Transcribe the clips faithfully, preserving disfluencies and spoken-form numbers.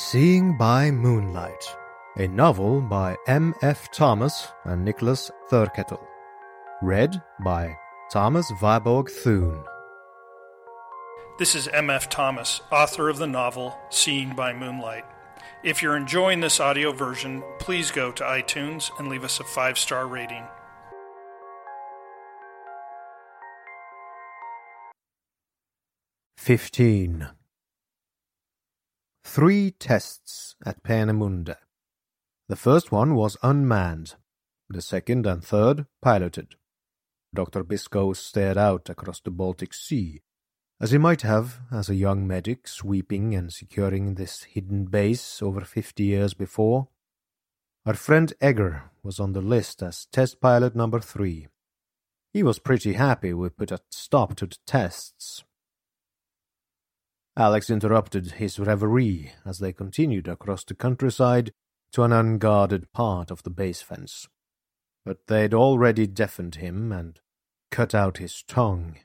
Seeing by Moonlight, a novel by M. F. Thomas and Nicholas Thurkettle, read by Thomas Viborg Thune. This is M. F. Thomas, author of the novel Seeing by Moonlight. If you're enjoying this audio version, please go to iTunes and leave us a five-star rating. fifteen. Three tests at Peenemunde. The first one was unmanned, the second and third piloted. Doctor Biscoe stared out across the Baltic Sea, as he might have as a young medic sweeping and securing this hidden base over fifty years before. Our friend Egger was on the list as test pilot number three. He was pretty happy we put a stop to the tests. Alex interrupted his reverie as they continued across the countryside to an unguarded part of the base fence. But they'd already deafened him and cut out his tongue.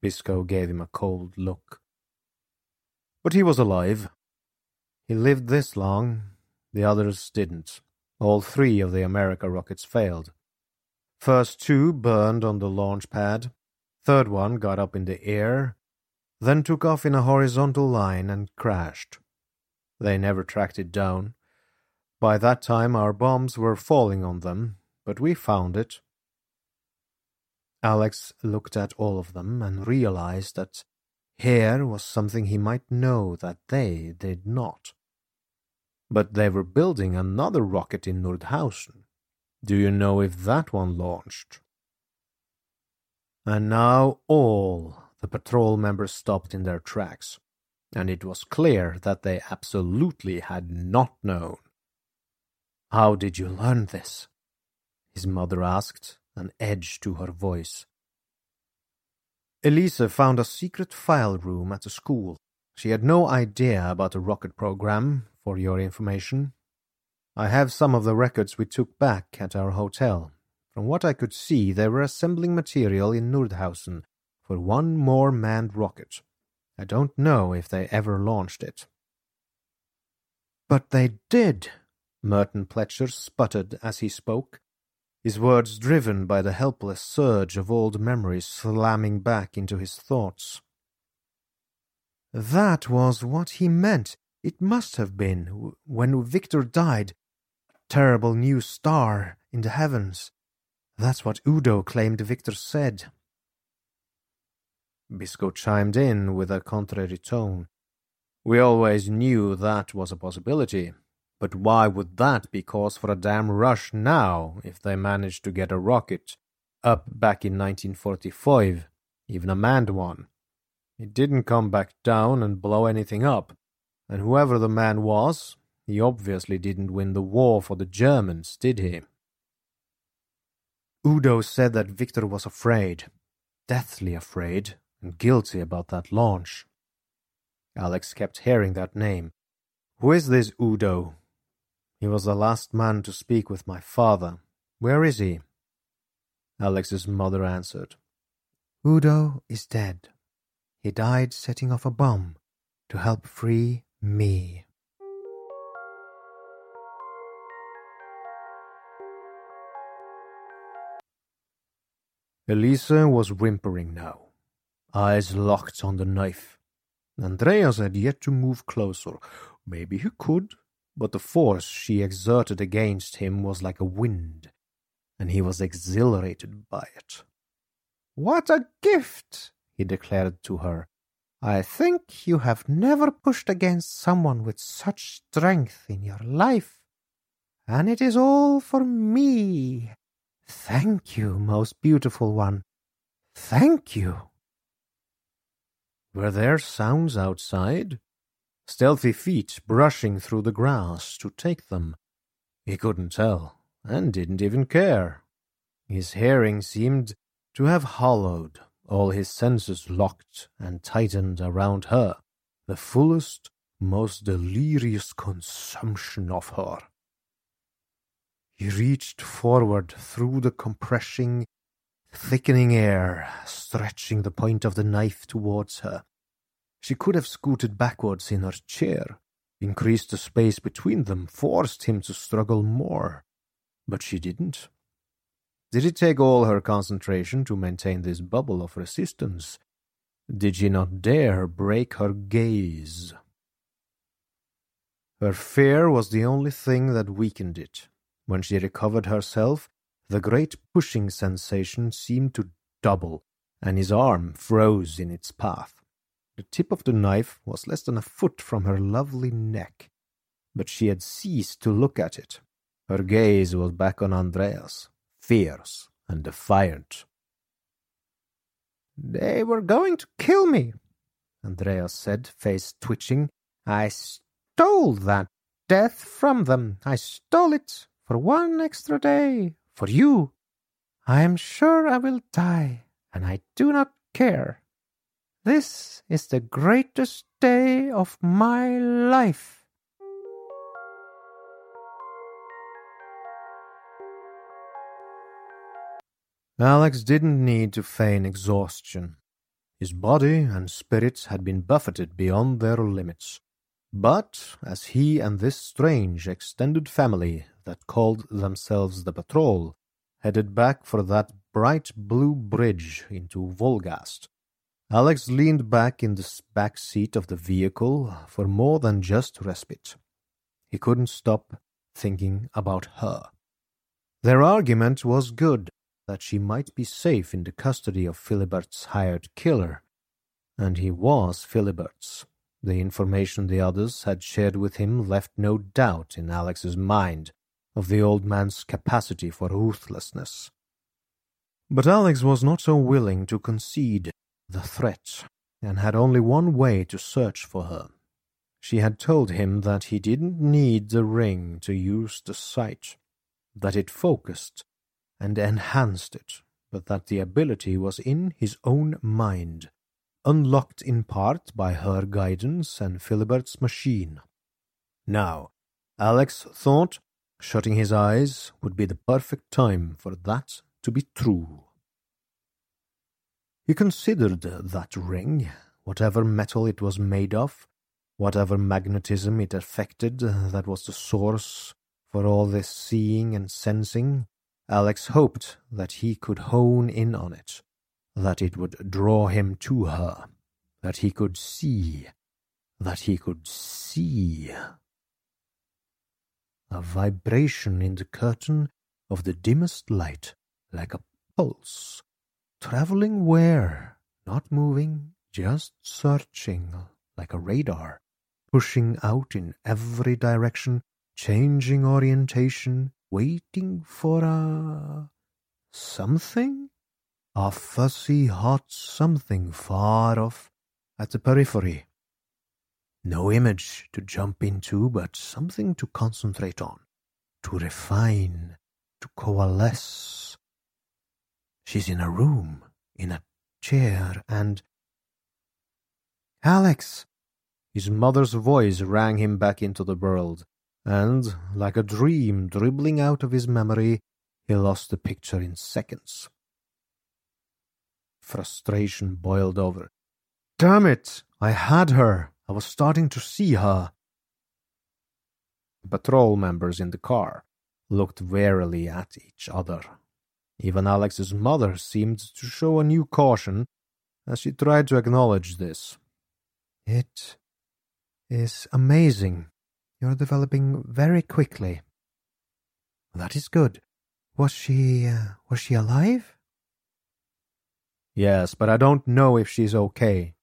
Biscoe gave him a cold look. But he was alive. He lived this long. The others didn't. All three of the America rockets failed. First two burned on the launch pad. Third one got up in the air, then took off in a horizontal line and crashed. They never tracked it down. By that time our bombs were falling on them, but we found it. Alex looked at all of them and realized that here was something he might know that they did not. But they were building another rocket in Nordhausen. Do you know if that one launched? And now all the patrol members stopped in their tracks, and it was clear that they absolutely had not known. "How did you learn this?" his mother asked, an edge to her voice. Elisa found a secret file room at the school. She had no idea about the rocket program, for your information. I have some of the records we took back at our hotel. From what I could see, they were assembling material in Nordhausen for one more manned rocket. I don't know if they ever launched it. But they did, Merton Pletcher sputtered as he spoke, his words driven by the helpless surge of old memories slamming back into his thoughts. That was what he meant. It must have been, when Victor died. Terrible new star in the heavens. That's what Udo claimed Victor said. Biscoe chimed in with a contrary tone. We always knew that was a possibility, but why would that be cause for a damn rush now if they managed to get a rocket up back in nineteen forty-five, even a manned one? It didn't come back down and blow anything up, and whoever the man was, he obviously didn't win the war for the Germans, did he? Udo said that Victor was afraid, deathly afraid, and guilty about that launch. Alex kept hearing that name. Who is this Udo? He was the last man to speak with my father. Where is he? Alex's mother answered. Udo is dead. He died setting off a bomb to help free me. Elisa was whimpering now, eyes locked on the knife. Andreas had yet to move closer. Maybe he could, but the force she exerted against him was like a wind, and he was exhilarated by it. What a gift, he declared to her. I think you have never pushed against someone with such strength in your life, and it is all for me. Thank you, most beautiful one. Thank you. Were there sounds outside? Stealthy feet brushing through the grass to take them. He couldn't tell, and didn't even care. His hearing seemed to have hollowed, all his senses locked and tightened around her, the fullest, most delirious consumption of her. He reached forward through the compressing, thickening air, stretching the point of the knife towards her. She could have scooted backwards in her chair, increased the space between them, forced him to struggle more. But she didn't. Did it take all her concentration to maintain this bubble of resistance? Did she not dare break her gaze? Her fear was the only thing that weakened it. When she recovered herself, the great pushing sensation seemed to double, and his arm froze in its path. The tip of the knife was less than a foot from her lovely neck, but she had ceased to look at it. Her gaze was back on Andreas, fierce and defiant. "They were going to kill me," Andreas said, face twitching. "I stole that death from them. I stole it for one extra day, for you. I am sure I will die, and I do not care. This is the greatest day of my life." Alex didn't need to feign exhaustion. His body and spirits had been buffeted beyond their limits. But as he and this strange extended family that called themselves the Patrol headed back for that bright blue bridge into Volgast, Alex leaned back in the back seat of the vehicle for more than just respite. He couldn't stop thinking about her. Their argument was good, that she might be safe in the custody of Philibert's hired killer. And he was Philibert's. The information the others had shared with him left no doubt in Alex's mind of the old man's capacity for ruthlessness. But Alex was not so willing to concede the threat, and had only one way to search for her. She had told him that he didn't need the ring to use the sight, that it focused and enhanced it, but that the ability was in his own mind, unlocked in part by her guidance and Philibert's machine. Now, Alex thought, shutting his eyes would be the perfect time for that to be true. He considered that ring, whatever metal it was made of, whatever magnetism it affected that was the source for all this seeing and sensing. Alex hoped that he could hone in on it, that it would draw him to her, that he could see, that he could see. A vibration in the curtain of the dimmest light, like a pulse. Travelling where? Not moving, just searching, like a radar, pushing out in every direction, changing orientation, waiting for a... something? A fussy, hot something far off at the periphery. No image to jump into, but something to concentrate on, to refine, to coalesce. She's in a room, in a chair, and... "Alex!" His mother's voice rang him back into the world, and, like a dream dribbling out of his memory, he lost the picture in seconds. Frustration boiled over. Damn it! I had her! I was starting to see her! The patrol members in the car looked warily at each other. Even Alex's mother seemed to show a new caution as she tried to acknowledge this. "It is amazing. You're developing very quickly." "That is good. Was she... Uh, was she alive?" "Yes, but I don't know if she's okay."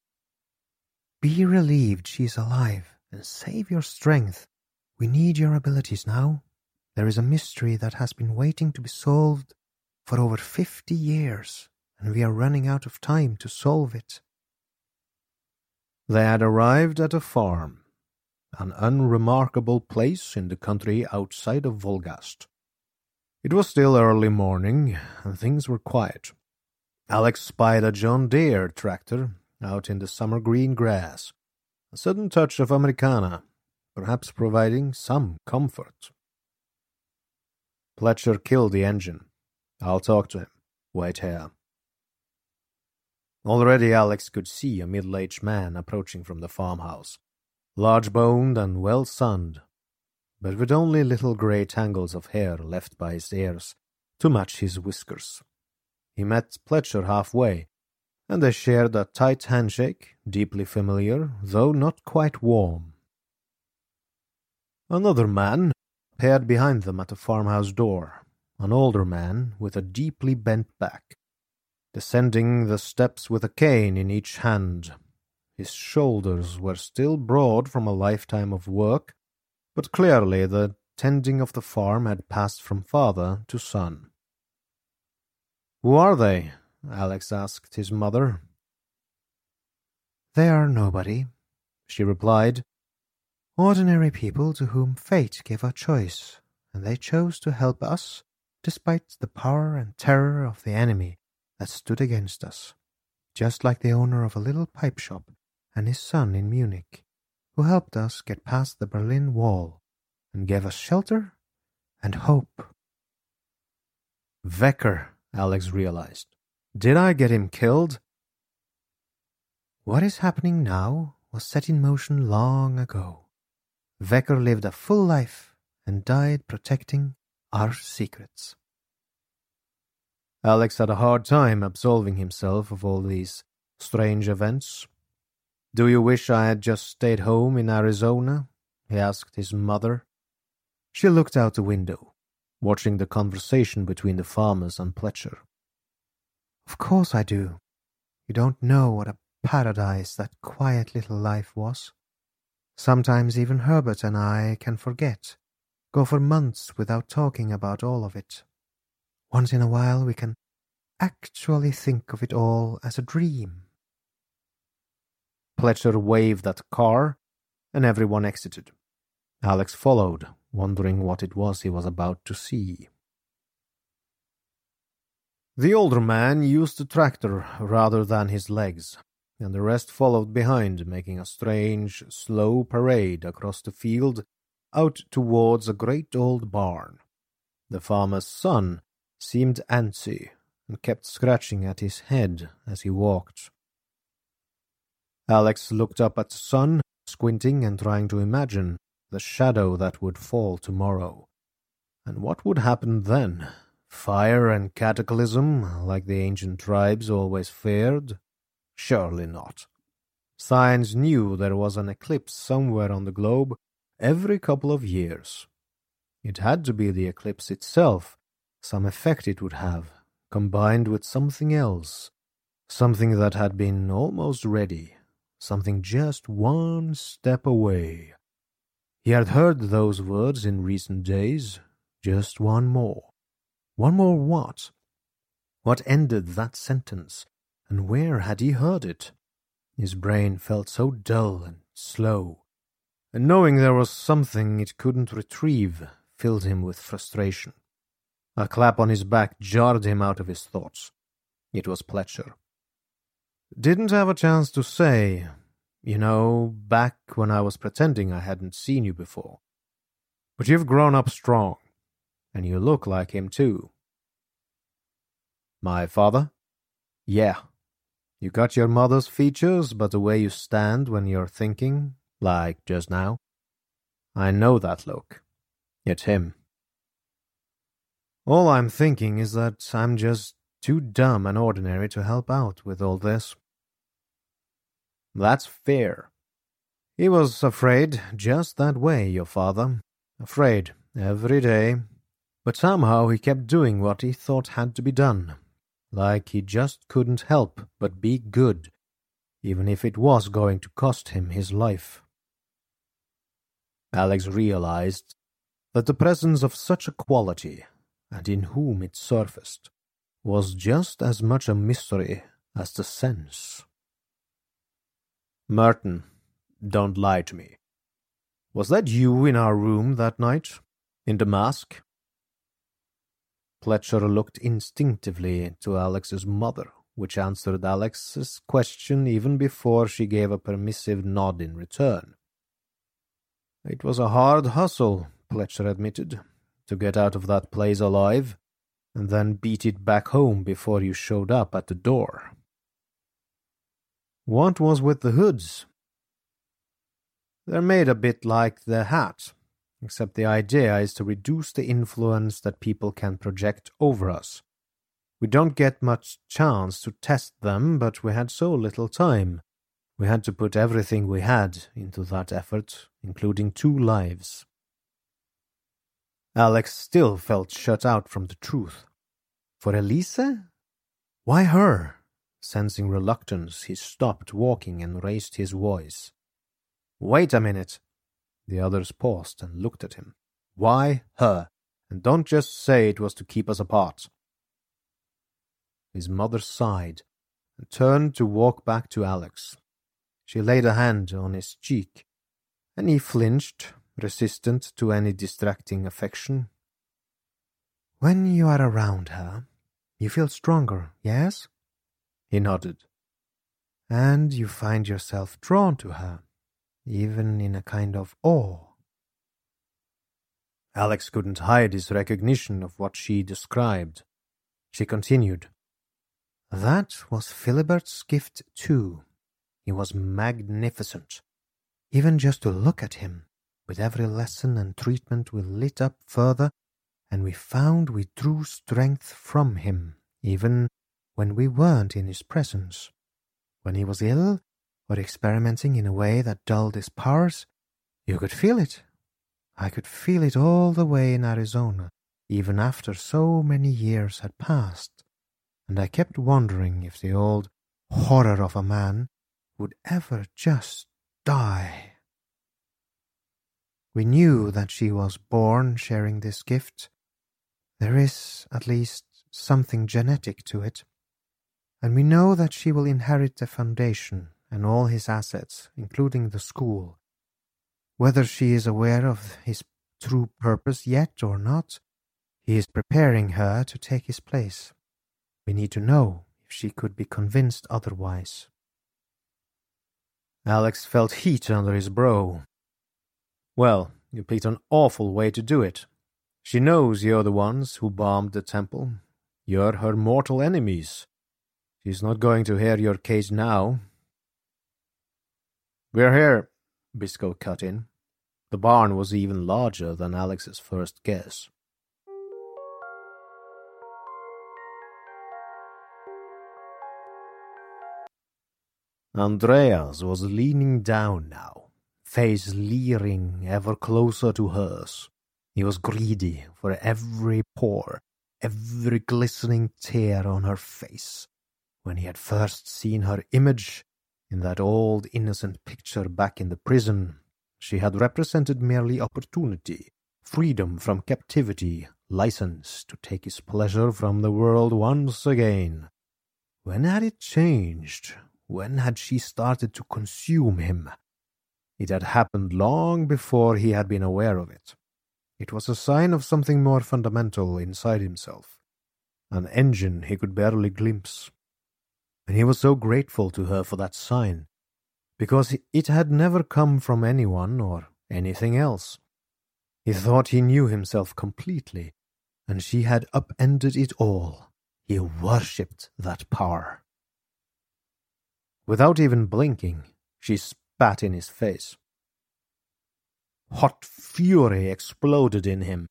"Be relieved she's alive, and save your strength. We need your abilities now. There is a mystery that has been waiting to be solved for over fifty years, and we are running out of time to solve it." They had arrived at a farm, an unremarkable place in the country outside of Volgast. It was still early morning, and things were quiet. Alex spied a John Deere tractor out in the summer green grass, a sudden touch of Americana, perhaps providing some comfort. Pletcher killed the engine. "I'll talk to him. Wait here." Already Alex could see a middle-aged man approaching from the farmhouse, large-boned and well-sunned, but with only little grey tangles of hair left by his ears to match his whiskers. He met Pletcher halfway, and they shared a tight handshake, deeply familiar, though not quite warm. Another man appeared behind them at the farmhouse door, an older man with a deeply bent back, descending the steps with a cane in each hand. His shoulders were still broad from a lifetime of work, but clearly the tending of the farm had passed from father to son. "Who are they?" Alex asked his mother. "They are nobody," she replied. "Ordinary people to whom fate gave a choice, and they chose to help us despite the power and terror of the enemy that stood against us, just like the owner of a little pipe shop and his son in Munich, who helped us get past the Berlin Wall and gave us shelter and hope." Vecker, Alex realized. Did I get him killed? What is happening now was set in motion long ago. Vecker lived a full life and died protecting our secrets. Alex had a hard time absolving himself of all these strange events. "Do you wish I had just stayed home in Arizona?" he asked his mother. She looked out the window, watching the conversation between the farmers and Pletcher. "Of course I do. You don't know what a paradise that quiet little life was. Sometimes even Herbert and I can forget, go for months without talking about all of it. Once in a while we can actually think of it all as a dream." Pletcher waved at the car, and everyone exited. Alex followed, wondering what it was he was about to see. The older man used the tractor rather than his legs, and the rest followed behind, making a strange, slow parade across the field, out towards a great old barn. The farmer's son seemed antsy, and kept scratching at his head as he walked. Alex looked up at the sun, squinting and trying to imagine the shadow that would fall tomorrow. And what would happen then? Fire and cataclysm, like the ancient tribes always feared? Surely not. Science knew there was an eclipse somewhere on the globe every couple of years. It had to be the eclipse itself, some effect it would have, combined with something else, something that had been almost ready, something just one step away. He had heard those words in recent days, just one more. One more what? What ended that sentence, and where had he heard it? His brain felt so dull and slow, and knowing there was something it couldn't retrieve filled him with frustration. A clap on his back jarred him out of his thoughts. It was Pletcher. "Didn't have a chance to say, you know, back when I was pretending I hadn't seen you before. But you've grown up strong. And you look like him, too." "My father?" "Yeah. You got your mother's features, but the way you stand when you're thinking, like just now. I know that look. It's him. All I'm thinking is that I'm just too dumb and ordinary to help out with all this." "That's fair. He was afraid just that way, your father. Afraid every day. But somehow he kept doing what he thought had to be done, like he just couldn't help but be good, even if it was going to cost him his life." Alex realized that the presence of such a quality, and in whom it surfaced, was just as much a mystery as the sense. "Merton, don't lie to me. Was that you in our room that night, in the mask?" Pletcher looked instinctively to Alex's mother, which answered Alex's question even before she gave a permissive nod in return. "It was a hard hustle," Pletcher admitted, "to get out of that place alive, and then beat it back home before you showed up at the door." What was with the hoods? They're made a bit like the hat, except the idea is to reduce the influence that people can project over us. We don't get much chance to test them, but we had so little time. We had to put everything we had into that effort, including two lives. Alex still felt shut out from the truth. For Elise? Why her? Sensing reluctance, he stopped walking and raised his voice. Wait a minute. The others paused and looked at him. Why her? And don't just say it was to keep us apart. His mother sighed and turned to walk back to Alex. She laid a hand on his cheek, and he flinched, resistant to any distracting affection. When you are around her, you feel stronger, yes? He nodded. And you find yourself drawn to her, even in a kind of awe. Alex couldn't hide his recognition of what she described. She continued. That was Philibert's gift too. He was magnificent. Even just to look at him, with every lesson and treatment we lit up further, and we found we drew strength from him, even when we weren't in his presence. When he was ill, or experimenting in a way that dulled his powers, you could feel it. I could feel it all the way in Arizona, even after so many years had passed, and I kept wondering if the old horror of a man would ever just die. We knew that she was born sharing this gift. There is, at least, something genetic to it. And we know that she will inherit the foundation and all his assets, including the school. Whether she is aware of his true purpose yet or not, he is preparing her to take his place. We need to know if she could be convinced otherwise. Alex felt heat under his brow. Well, you picked an awful way to do it. She knows you're the ones who bombed the temple. You're her mortal enemies. She's not going to hear your case now. We're here, Biscoe cut in. The barn was even larger than Alex's first guess. Andreas was leaning down now, face leering ever closer to hers. He was greedy for every pore, every glistening tear on her face. When he had first seen her image, in that old innocent picture back in the prison, she had represented merely opportunity, freedom from captivity, license to take his pleasure from the world once again. When had it changed? When had she started to consume him? It had happened long before he had been aware of it. It was a sign of something more fundamental inside himself, an engine he could barely glimpse. And he was so grateful to her for that sign, because it had never come from anyone or anything else. He thought he knew himself completely, and she had upended it all. He worshipped that power. Without even blinking, she spoke. Spat in his face. Hot fury exploded in him.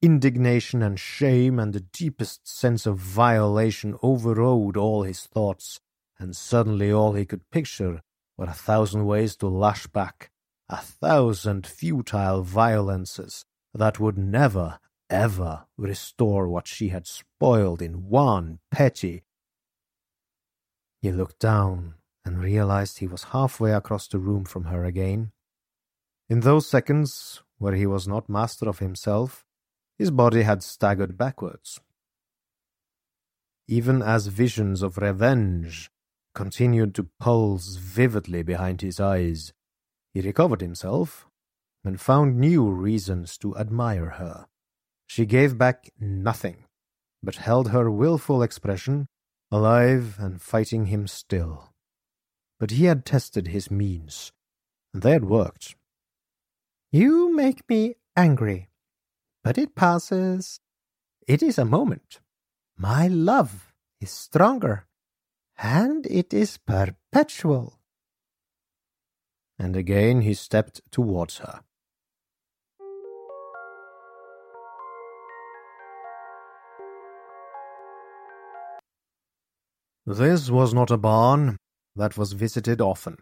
Indignation and shame and the deepest sense of violation overrode all his thoughts, and suddenly all he could picture were a thousand ways to lash back, a thousand futile violences that would never, ever restore what she had spoiled in one petty. He looked down and realized he was halfway across the room from her again. In those seconds, where he was not master of himself, his body had staggered backwards. Even as visions of revenge continued to pulse vividly behind his eyes, he recovered himself and found new reasons to admire her. She gave back nothing, but held her willful expression, alive and fighting him still. But he had tested his means, and they had worked. You make me angry, but it passes. It is a moment. My love is stronger, and it is perpetual." And again he stepped towards her. This was not a barn that was visited often.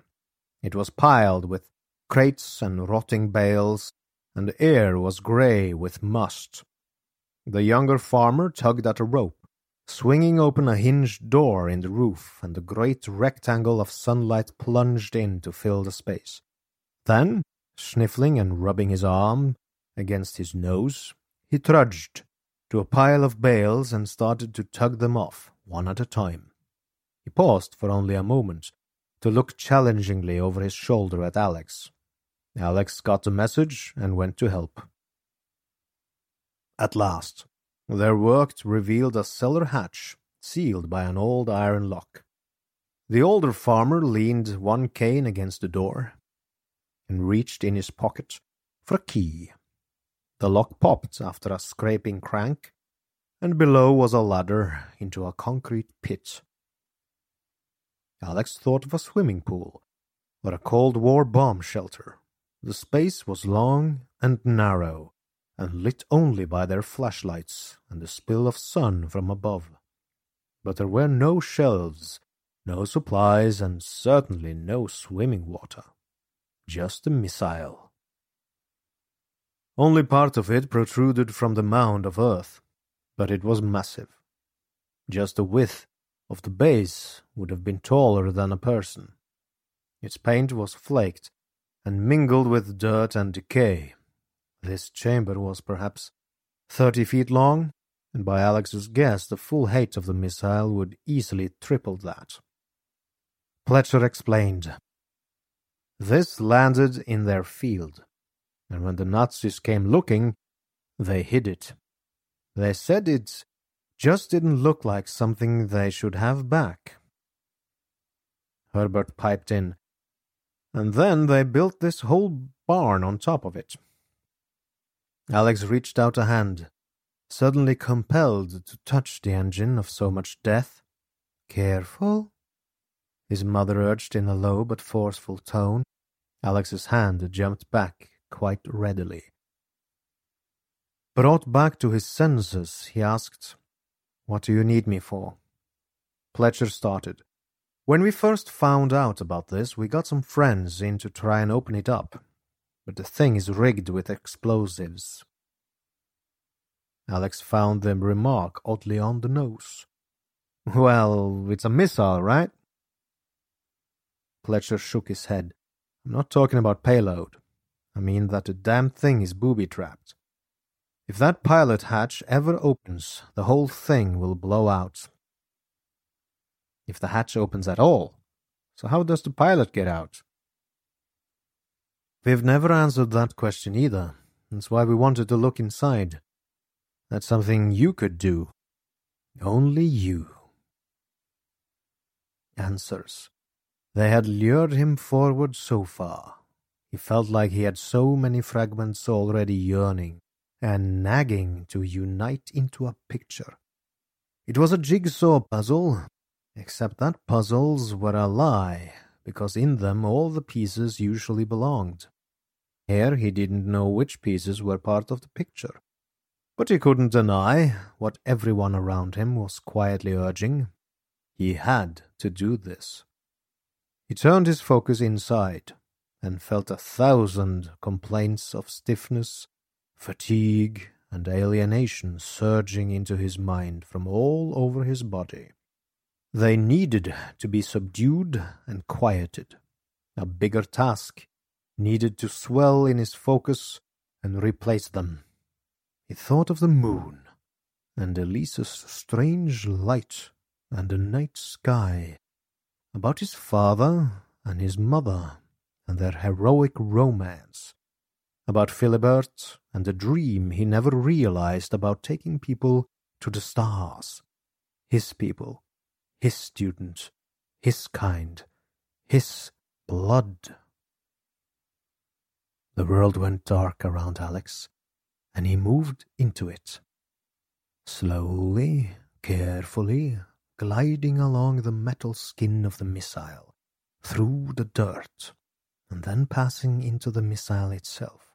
It was piled with crates and rotting bales, and the air was grey with must. The younger farmer tugged at a rope, swinging open a hinged door in the roof, and a great rectangle of sunlight plunged in to fill the space. Then, sniffling and rubbing his arm against his nose, he trudged to a pile of bales and started to tug them off, one at a time. He paused for only a moment, to look challengingly over his shoulder at Alex. Alex got the message and went to help. At last, their work revealed a cellar hatch, sealed by an old iron lock. The older farmer leaned one cane against the door and reached in his pocket for a key. The lock popped after a scraping crank, and below was a ladder into a concrete pit. Alex thought of a swimming pool or a Cold War bomb shelter. The space was long and narrow, and lit only by their flashlights and the spill of sun from above. But there were no shelves, no supplies, and certainly no swimming water. Just a missile. Only part of it protruded from the mound of earth, but it was massive. Just the width of the base would have been taller than a person. Its paint was flaked and mingled with dirt and decay. This chamber was perhaps thirty feet long, and by Alex's guess the full height of the missile would easily triple that. Pletcher explained. This landed in their field, and when the Nazis came looking, they hid it. They said it just didn't look like something they should have back. Herbert piped in, and then they built this whole barn on top of it. Alex reached out a hand, suddenly compelled to touch the engine of so much death. "Careful," his mother urged in a low but forceful tone. Alex's hand jumped back quite readily. Brought back to his senses, he asked, "What do you need me for?" Pletcher started. "When we first found out about this, we got some friends in to try and open it up. But the thing is rigged with explosives." Alex found the remark oddly on the nose. "Well, it's a missile, right?" Pletcher shook his head. "I'm not talking about payload. I mean that the damn thing is booby-trapped. If that pilot hatch ever opens, the whole thing will blow out." "If the hatch opens at all, so how does the pilot get out?" "We've never answered that question either. That's why we wanted to look inside. That's something you could do. Only you." Answers. They had lured him forward so far. He felt like he had so many fragments already yearning and nagging to unite into a picture. It was a jigsaw puzzle, except that puzzles were a lie, because in them all the pieces usually belonged. Here he didn't know which pieces were part of the picture. But he couldn't deny what everyone around him was quietly urging. He had to do this. He turned his focus inside and felt a thousand complaints of stiffness, fatigue, and alienation surging into his mind from all over his body. They needed to be subdued and quieted. A bigger task needed to swell in his focus and replace them. He thought of the moon, and Elise's strange light, and the night sky, about his father and his mother, and their heroic romance, about Philibert and the dream he never realized about taking people to the stars, his people. His student, his kind, his blood. The world went dark around Alex, and he moved into it. Slowly, carefully, gliding along the metal skin of the missile, through the dirt, and then passing into the missile itself.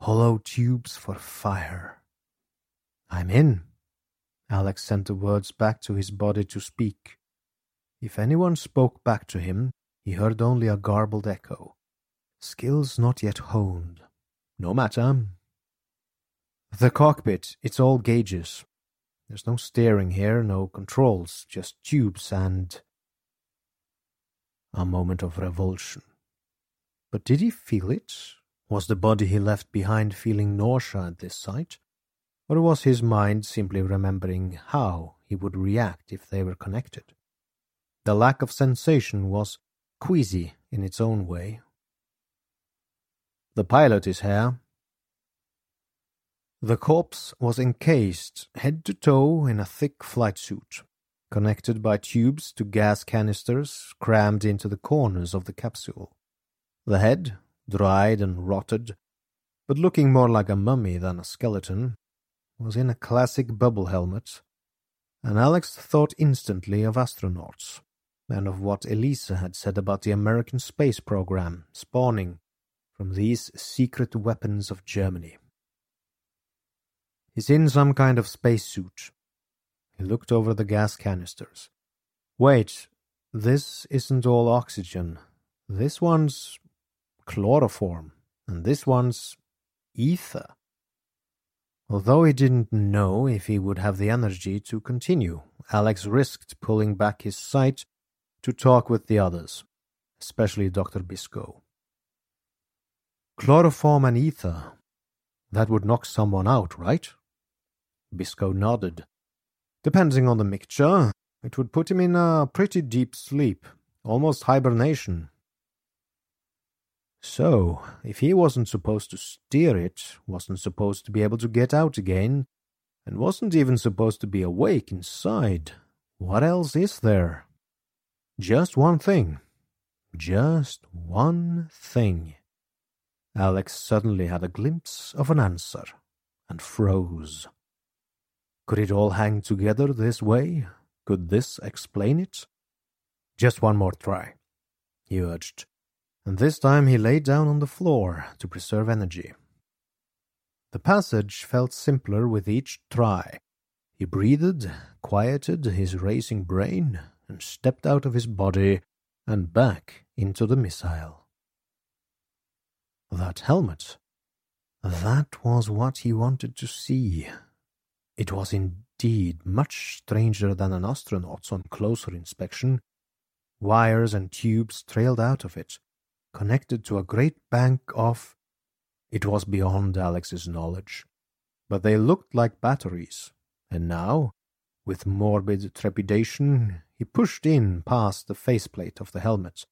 Hollow tubes for fire. I'm in. Alex sent the words back to his body to speak. If anyone spoke back to him, he heard only a garbled echo. Skills not yet honed. No matter. The cockpit, it's all gauges. There's no steering here, no controls, just tubes and... A moment of revulsion. But did he feel it? Was the body he left behind feeling nausea at this sight? Or was his mind simply remembering how he would react if they were connected? The lack of sensation was queasy in its own way. The pilot is here. The corpse was encased head to toe in a thick flight suit, connected by tubes to gas canisters crammed into the corners of the capsule. The head, dried and rotted, but looking more like a mummy than a skeleton, was in a classic bubble helmet, and Alex thought instantly of astronauts, and of what Elisa had said about the American space program spawning from these secret weapons of Germany. He's in some kind of spacesuit. He looked over the gas canisters. Wait, this isn't all oxygen. This one's chloroform, and this one's ether. Although he didn't know if he would have the energy to continue, Alex risked pulling back his sight to talk with the others, especially Doctor Biscoe. Chloroform and ether, that would knock someone out, right? Biscoe nodded. Depending on the mixture, it would put him in a pretty deep sleep, almost hibernation. So, if he wasn't supposed to steer it, wasn't supposed to be able to get out again, and wasn't even supposed to be awake inside, what else is there? Just one thing. Just one thing. Alex suddenly had a glimpse of an answer, and froze. Could it all hang together this way? Could this explain it? Just one more try, he urged. And this time he lay down on the floor to preserve energy. The passage felt simpler with each try. He breathed, quieted his racing brain, and stepped out of his body and back into the missile. That helmet. That was what he wanted to see. It was indeed much stranger than an astronaut's on closer inspection. Wires and tubes trailed out of it, connected to a great bank of... It was beyond Alex's knowledge, but they looked like batteries, and now, with morbid trepidation, he pushed in past the faceplate of the helmet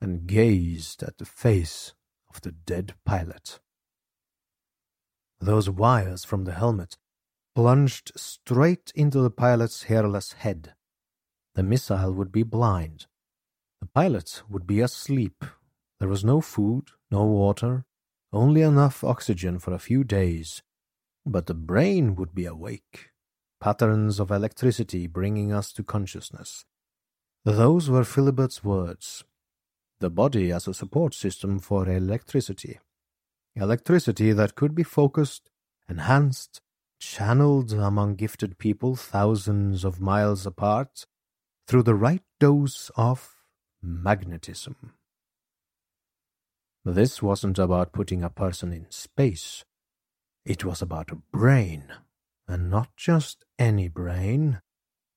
and gazed at the face of the dead pilot. Those wires from the helmet plunged straight into the pilot's hairless head. The missile would be blind. The pilot would be asleep. There was no food, no water, only enough oxygen for a few days. But the brain would be awake, patterns of electricity bringing us to consciousness. Those were Philibert's words. The body as a support system for electricity. Electricity that could be focused, enhanced, channeled among gifted people thousands of miles apart through the right dose of magnetism. This wasn't about putting a person in space. It was about a brain, and not just any brain.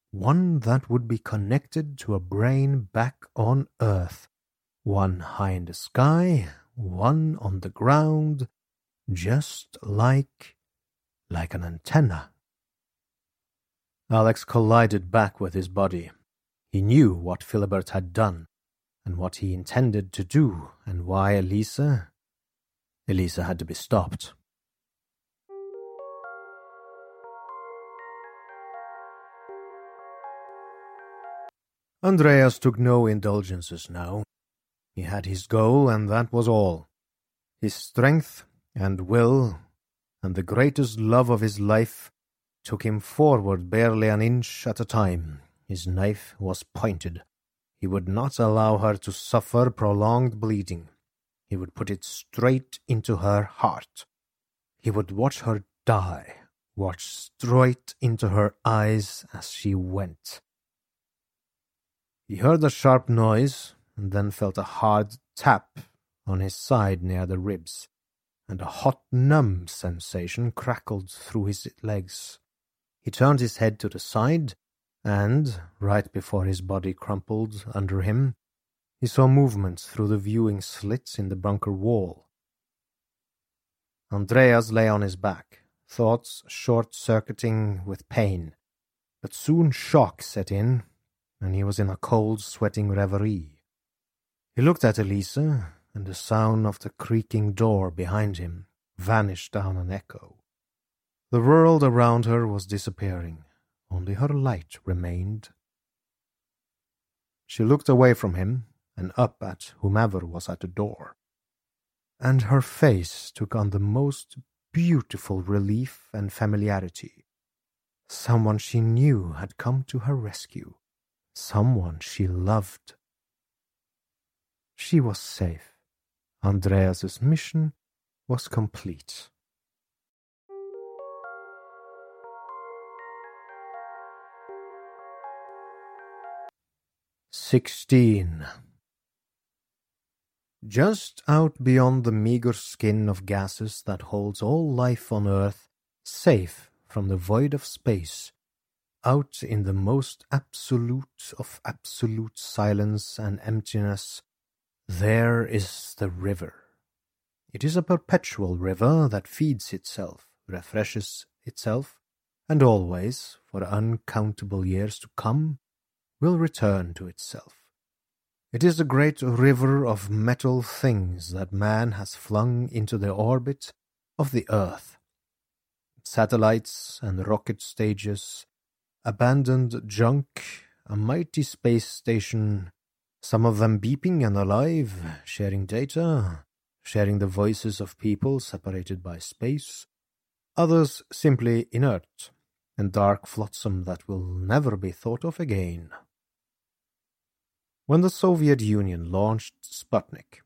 One that would be connected to a brain back on Earth. One high in the sky, one on the ground, just like, like an antenna. Alex collided back with his body. He knew what Philibert had done, and what he intended to do, and why Elisa... Elisa had to be stopped. Andreas took no indulgences now. He had his goal, and that was all. His strength and will, and the greatest love of his life, took him forward barely an inch at a time, His knife was pointed. He would not allow her to suffer prolonged bleeding. He would put it straight into her heart. He would watch her die, watch straight into her eyes as she went. He heard a sharp noise, and then felt a hard tap on his side near the ribs, and a hot numb sensation crackled through his legs. He turned his head to the side, and, right before his body crumpled under him, he saw movements through the viewing slits in the bunker wall. Andreas lay on his back, thoughts short-circuiting with pain, but soon shock set in, and he was in a cold, sweating reverie. He looked at Elisa, and the sound of the creaking door behind him vanished down an echo. The world around her was disappearing. Only her light remained. She looked away from him and up at whomever was at the door, and her face took on the most beautiful relief and familiarity. Someone she knew had come to her rescue. Someone she loved. She was safe. Andreas's mission was complete. Sixteen. Just out beyond the meager skin of gases that holds all life on Earth, safe from the void of space, out in the most absolute of absolute silence and emptiness, there is the river. It is a perpetual river that feeds itself, refreshes itself, and always, for uncountable years to come, will return to itself. It is the great river of metal things that man has flung into the orbit of the earth. Satellites and rocket stages, abandoned junk, a mighty space station, some of them beeping and alive, sharing data, sharing the voices of people separated by space, others simply inert, and dark flotsam that will never be thought of again. When the Soviet Union launched Sputnik,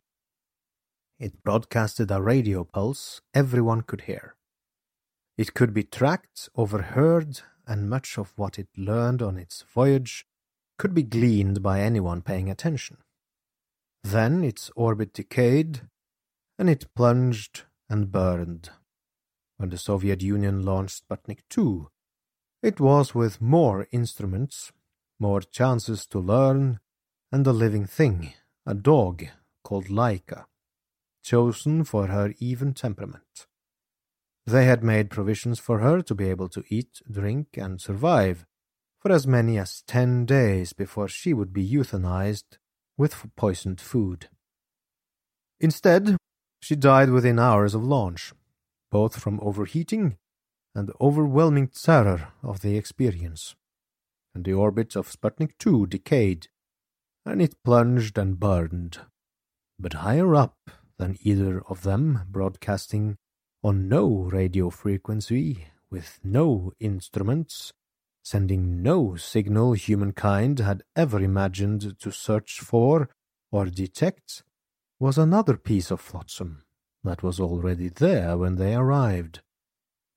it broadcasted a radio pulse everyone could hear. It could be tracked, overheard, and much of what it learned on its voyage could be gleaned by anyone paying attention. Then its orbit decayed, and it plunged and burned. When the Soviet Union launched Sputnik two, it was with more instruments, more chances to learn, and a living thing, a dog called Laika, chosen for her even temperament. They had made provisions for her to be able to eat, drink, and survive, for as many as ten days before she would be euthanized with poisoned food. Instead, she died within hours of launch, both from overheating and the overwhelming terror of the experience. And the orbit of Sputnik two decayed, and it plunged and burned, but higher up than either of them, broadcasting on no radio frequency, with no instruments, sending no signal humankind had ever imagined to search for or detect, was another piece of flotsam that was already there when they arrived.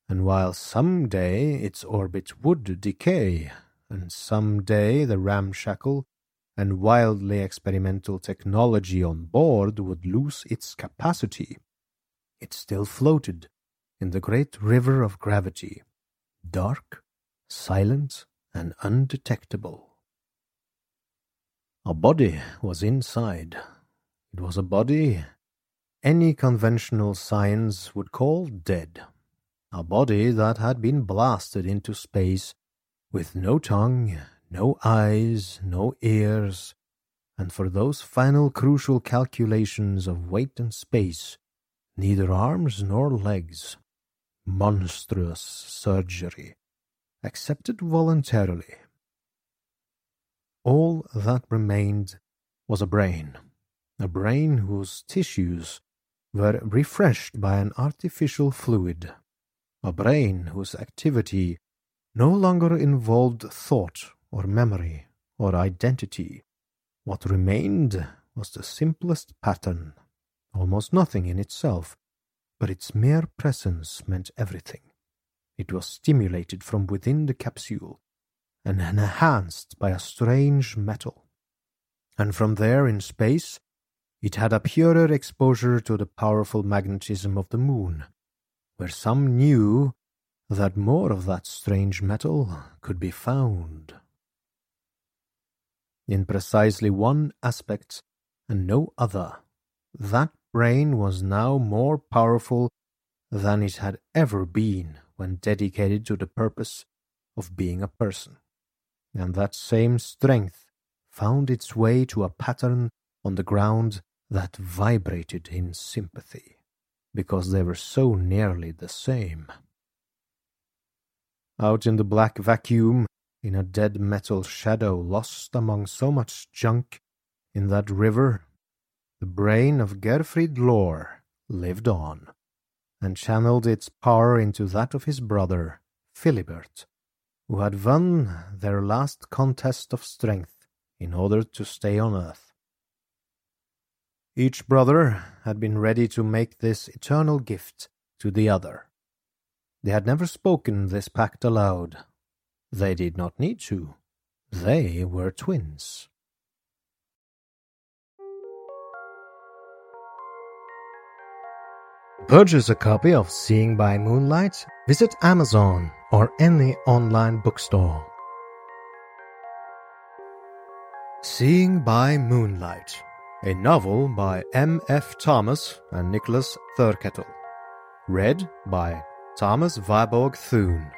And while some day its orbit would decay, and some day the ramshackle and wildly experimental technology on board would lose its capacity, it still floated in the great river of gravity, dark, silent, and undetectable. A body was inside. It was a body any conventional science would call dead. A body that had been blasted into space with no tongue, no eyes, no ears, and for those final crucial calculations of weight and space, neither arms nor legs. Monstrous surgery. Accepted voluntarily. All that remained was a brain, a brain whose tissues were refreshed by an artificial fluid, a brain whose activity no longer involved thought or memory, or identity. What remained was the simplest pattern, almost nothing in itself, but its mere presence meant everything. It was stimulated from within the capsule, and enhanced by a strange metal. And from there in space, it had a purer exposure to the powerful magnetism of the moon, where some knew that more of that strange metal could be found. In precisely one aspect, and no other, that brain was now more powerful than it had ever been when dedicated to the purpose of being a person, and that same strength found its way to a pattern on the ground that vibrated in sympathy, because they were so nearly the same. Out in the black vacuum, in a dead metal shadow lost among so much junk in that river, the brain of Gerfrid Lore lived on, and channeled its power into that of his brother, Philibert, who had won their last contest of strength in order to stay on earth. Each brother had been ready to make this eternal gift to the other. They had never spoken this pact aloud. They did not need to. They were twins. To purchase a copy of Seeing by Moonlight, visit Amazon or any online bookstore. Seeing by Moonlight, a novel by M. F. Thomas and Nicholas Thurkettle, read by Thomas Viborg Thune.